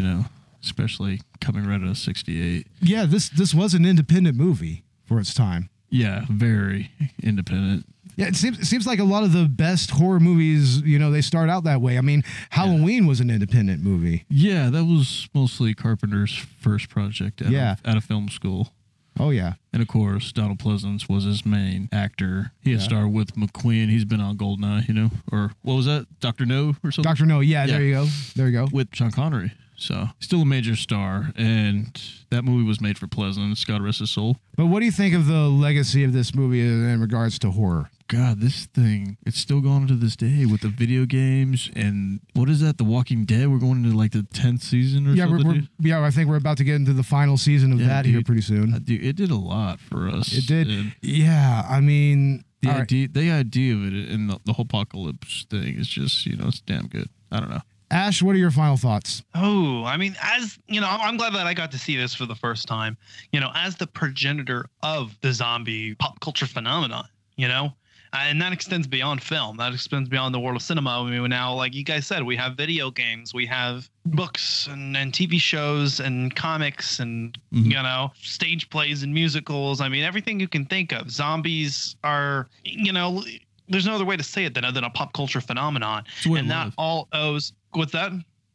especially coming right out of 68. Yeah, this was an independent movie for its time. Yeah, very independent. Yeah, it seems like a lot of the best horror movies, they start out that way. I mean, Halloween was an independent movie. Yeah, that was mostly Carpenter's first project out of film school. Oh, yeah. And, of course, Donald Pleasance was his main actor. He had starred with McQueen. He's been on Goldeneye, or what was that? Dr. No or something? Dr. No, yeah. There you go. With Sean Connery. So, still a major star, and that movie was made for Pleasance. God rest his soul. But what do you think of the legacy of this movie in regards to horror? God, this thing, it's still going on to this day with the video games and what is that, The Walking Dead? We're going into like the 10th season or something? Yeah, I think we're about to get into the final season of that here pretty soon. Dude, it did a lot for us. It did. Yeah, I mean... The idea of it and the whole apocalypse thing is just, you know, it's damn good. I don't know. Ash, what are your final thoughts? Oh, I mean, as you know, I'm glad that I got to see this for the first time, you know, as the progenitor of the zombie pop culture phenomenon, you know, and that extends beyond film. That extends beyond the world of cinema. I mean, now, like you guys said, we have video games, we have books and TV shows and comics and, you know, stage plays and musicals. I mean, everything you can think of. Zombies are, you know, there's no other way to say it than a pop culture phenomenon. And that all owes with that.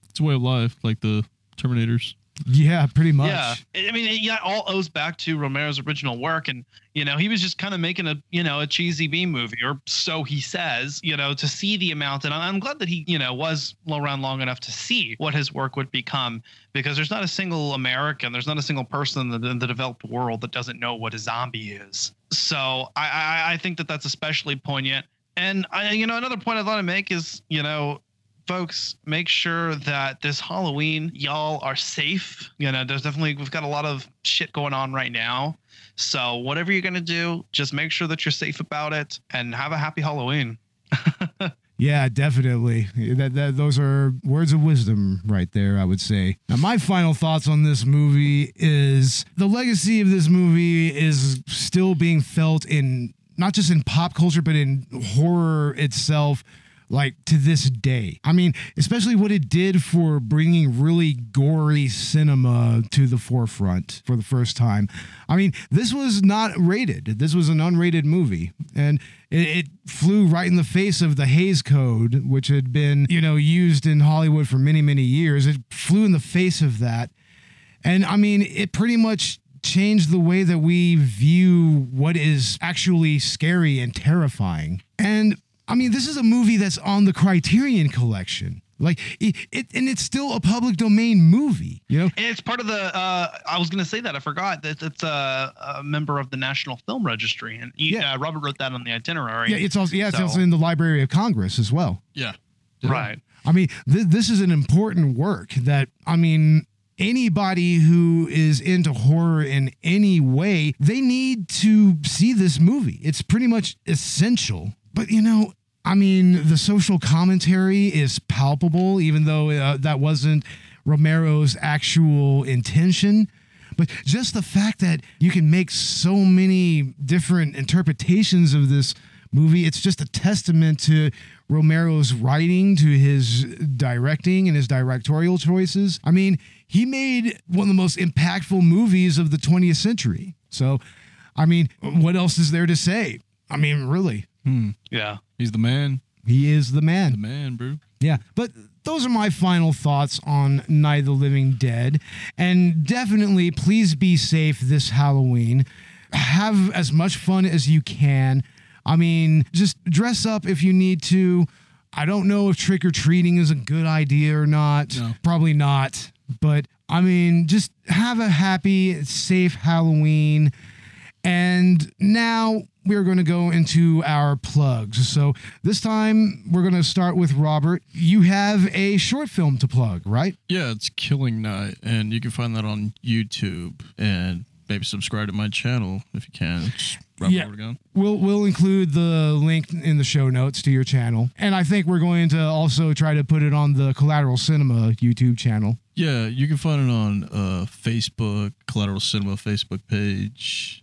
It's a way of life, like the Terminators. Yeah, pretty much. Yeah, I mean, it all owes back to Romero's original work, and you know, he was just kind of making a cheesy B movie, or so he says. You know, to see the amount, and I'm glad that he, you know, was around long enough to see what his work would become, because there's not a single American, there's not a single person in the developed world that doesn't know what a zombie is. So I think that that's especially poignant. And another point I'd like to make is, you know, folks, make sure that this Halloween, y'all are safe. You know, we've got a lot of shit going on right now. So whatever you're going to do, just make sure that you're safe about it and have a happy Halloween. Yeah, definitely. Those are words of wisdom right there, I would say. Now, my final thoughts on this movie is the legacy of this movie is still being felt in, not just in pop culture, but in horror itself. Like, to this day. I mean, especially what it did for bringing really gory cinema to the forefront for the first time. I mean, this was not rated. This was an unrated movie. And it flew right in the face of the Hays Code, which had been, you know, used in Hollywood for many, many years. It flew in the face of that. And, I mean, it pretty much changed the way that we view what is actually scary and terrifying. And... I mean, this is a movie that's on the Criterion Collection, like and it's still a public domain movie, you know. And it's part of the. I was going to say that I forgot that it's a member of the National Film Registry, and Robert wrote that on the itinerary. Yeah, it's also it's also in the Library of Congress as well. Yeah, right. I mean, this is an important work that anybody who is into horror in any way, they need to see this movie. It's pretty much essential. But, you know, I mean, the social commentary is palpable, even though that wasn't Romero's actual intention. But just the fact that you can make so many different interpretations of this movie, it's just a testament to Romero's writing, to his directing and his directorial choices. I mean, he made one of the most impactful movies of the 20th century. So, I mean, what else is there to say? I mean, really. Yeah. He's the man. He is the man. The man, bro. Yeah. But those are my final thoughts on Night of the Living Dead. And definitely, please be safe this Halloween. Have as much fun as you can. I mean, just dress up if you need to. I don't know if trick-or-treating is a good idea or not. No. Probably not. But, I mean, just have a happy, safe Halloween. And now... we're going to go into our plugs. So this time we're going to start with Robert. You have a short film to plug, right? Yeah, it's Killing Night, and you can find that on YouTube. And maybe subscribe to my channel if you can. Robert Ortegaon. We'll include the link in the show notes to your channel. And I think we're going to also try to put it on the Collateral Cinema YouTube channel. Yeah, you can find it on Facebook, Collateral Cinema Facebook page.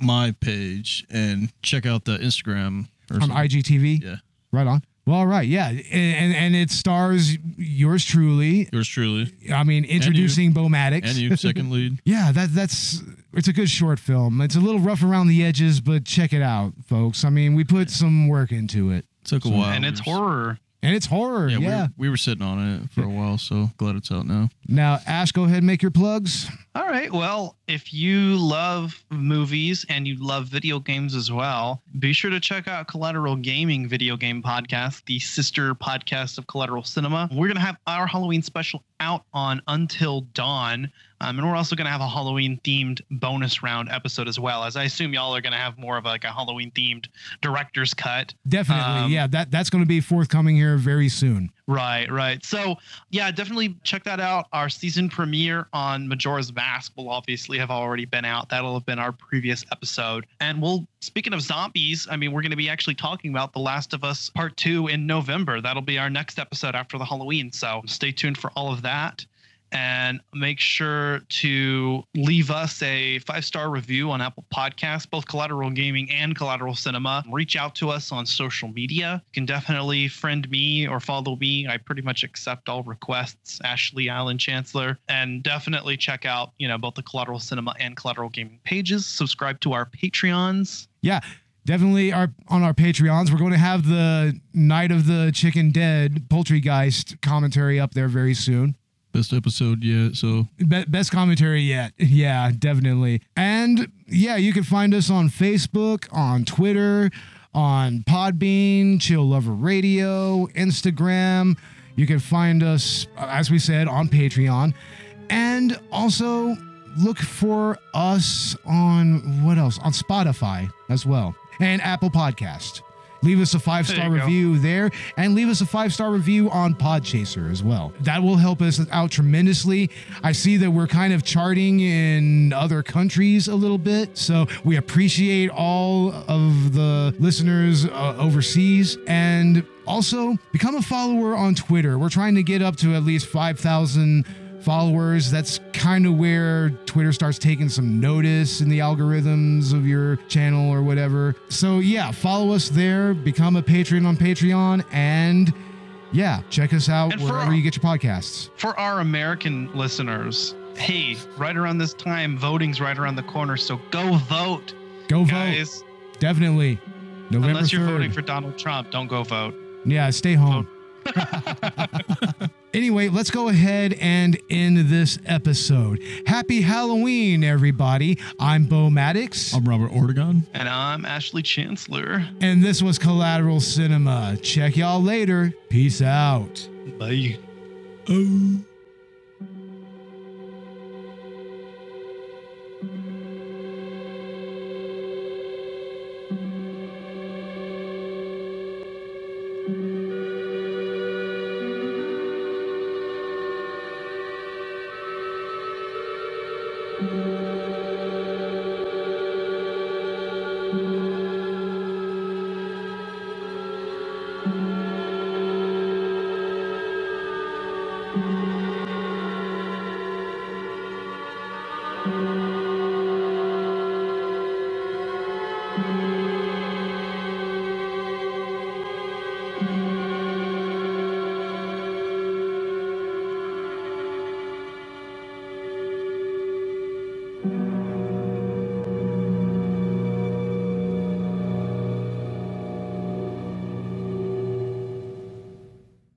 My page, and check out the Instagram on IGTV. Yeah, right on. Well, all right, yeah, and it stars yours truly. Yours truly. I mean, introducing Beau Maddox and you, second lead. Yeah, it's a good short film. It's a little rough around the edges, but check it out, folks. I mean, we put some work into it. Took a while, and it's horror. And it's horror. Yeah, yeah. We were sitting on it for a while, so glad it's out now. Now, Ash, go ahead and make your plugs. All right. Well, if you love movies and you love video games as well, be sure to check out Collateral Gaming Video Game Podcast, the sister podcast of Collateral Cinema. We're going to have our Halloween special out on Until Dawn. And we're also going to have a Halloween-themed bonus round episode as well, as I assume y'all are going to have more of like a Halloween-themed director's cut. Definitely, yeah. That's going to be forthcoming here very soon. Right. So, yeah, definitely check that out. Our season premiere on Majora's Mask will obviously have already been out. That'll have been our previous episode. And speaking of zombies, I mean, we're going to be actually talking about The Last of Us Part 2 in November. That'll be our next episode after the Halloween. So stay tuned for all of that. And make sure to leave us a 5-star review on Apple Podcasts, both Collateral Gaming and Collateral Cinema. Reach out to us on social media. You can definitely friend me or follow me. I pretty much accept all requests, Ashley Allen Chancellor. And definitely check out, both the Collateral Cinema and Collateral Gaming pages. Subscribe to our Patreons. Yeah. Definitely on our Patreons. We're going to have the Night of the Chicken Dead Poultrygeist commentary up there very soon. Best episode yet, so best commentary yet. Yeah, definitely. And yeah, you can find us on Facebook, on Twitter, on Podbean, Chill Lover Radio, Instagram. You can find us, as we said, on Patreon. And also look for us on what else? On Spotify as well, and Apple Podcasts. Leave us a 5-star review there, and leave us a 5-star review on Podchaser as well. That will help us out tremendously. I see that we're kind of charting in other countries a little bit, so we appreciate all of the listeners overseas. And also, become a follower on Twitter. We're trying to get up to at least 5,000 followers. That's kind of where Twitter starts taking some notice in the algorithms of your channel or whatever. So yeah, follow us there, become a patron on Patreon, and yeah, check us out and wherever you get your podcasts. For our American listeners, hey, right around this time, voting's right around the corner, so go vote. Go guys. Vote. Definitely. November Unless you're 3rd. Voting for Donald Trump, don't go vote. Yeah, stay home. Anyway, let's go ahead and end this episode. Happy Halloween, everybody. I'm Beau Maddox. I'm Robert Ortegaon. And I'm Ashley Chancellor. And this was Collateral Cinema. Check y'all later. Peace out. Bye. Oh.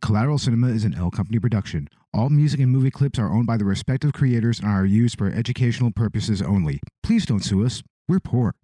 Collateral Cinema is an L Company production. All music and movie clips are owned by the respective creators and are used for educational purposes only. Please don't sue us. We're poor.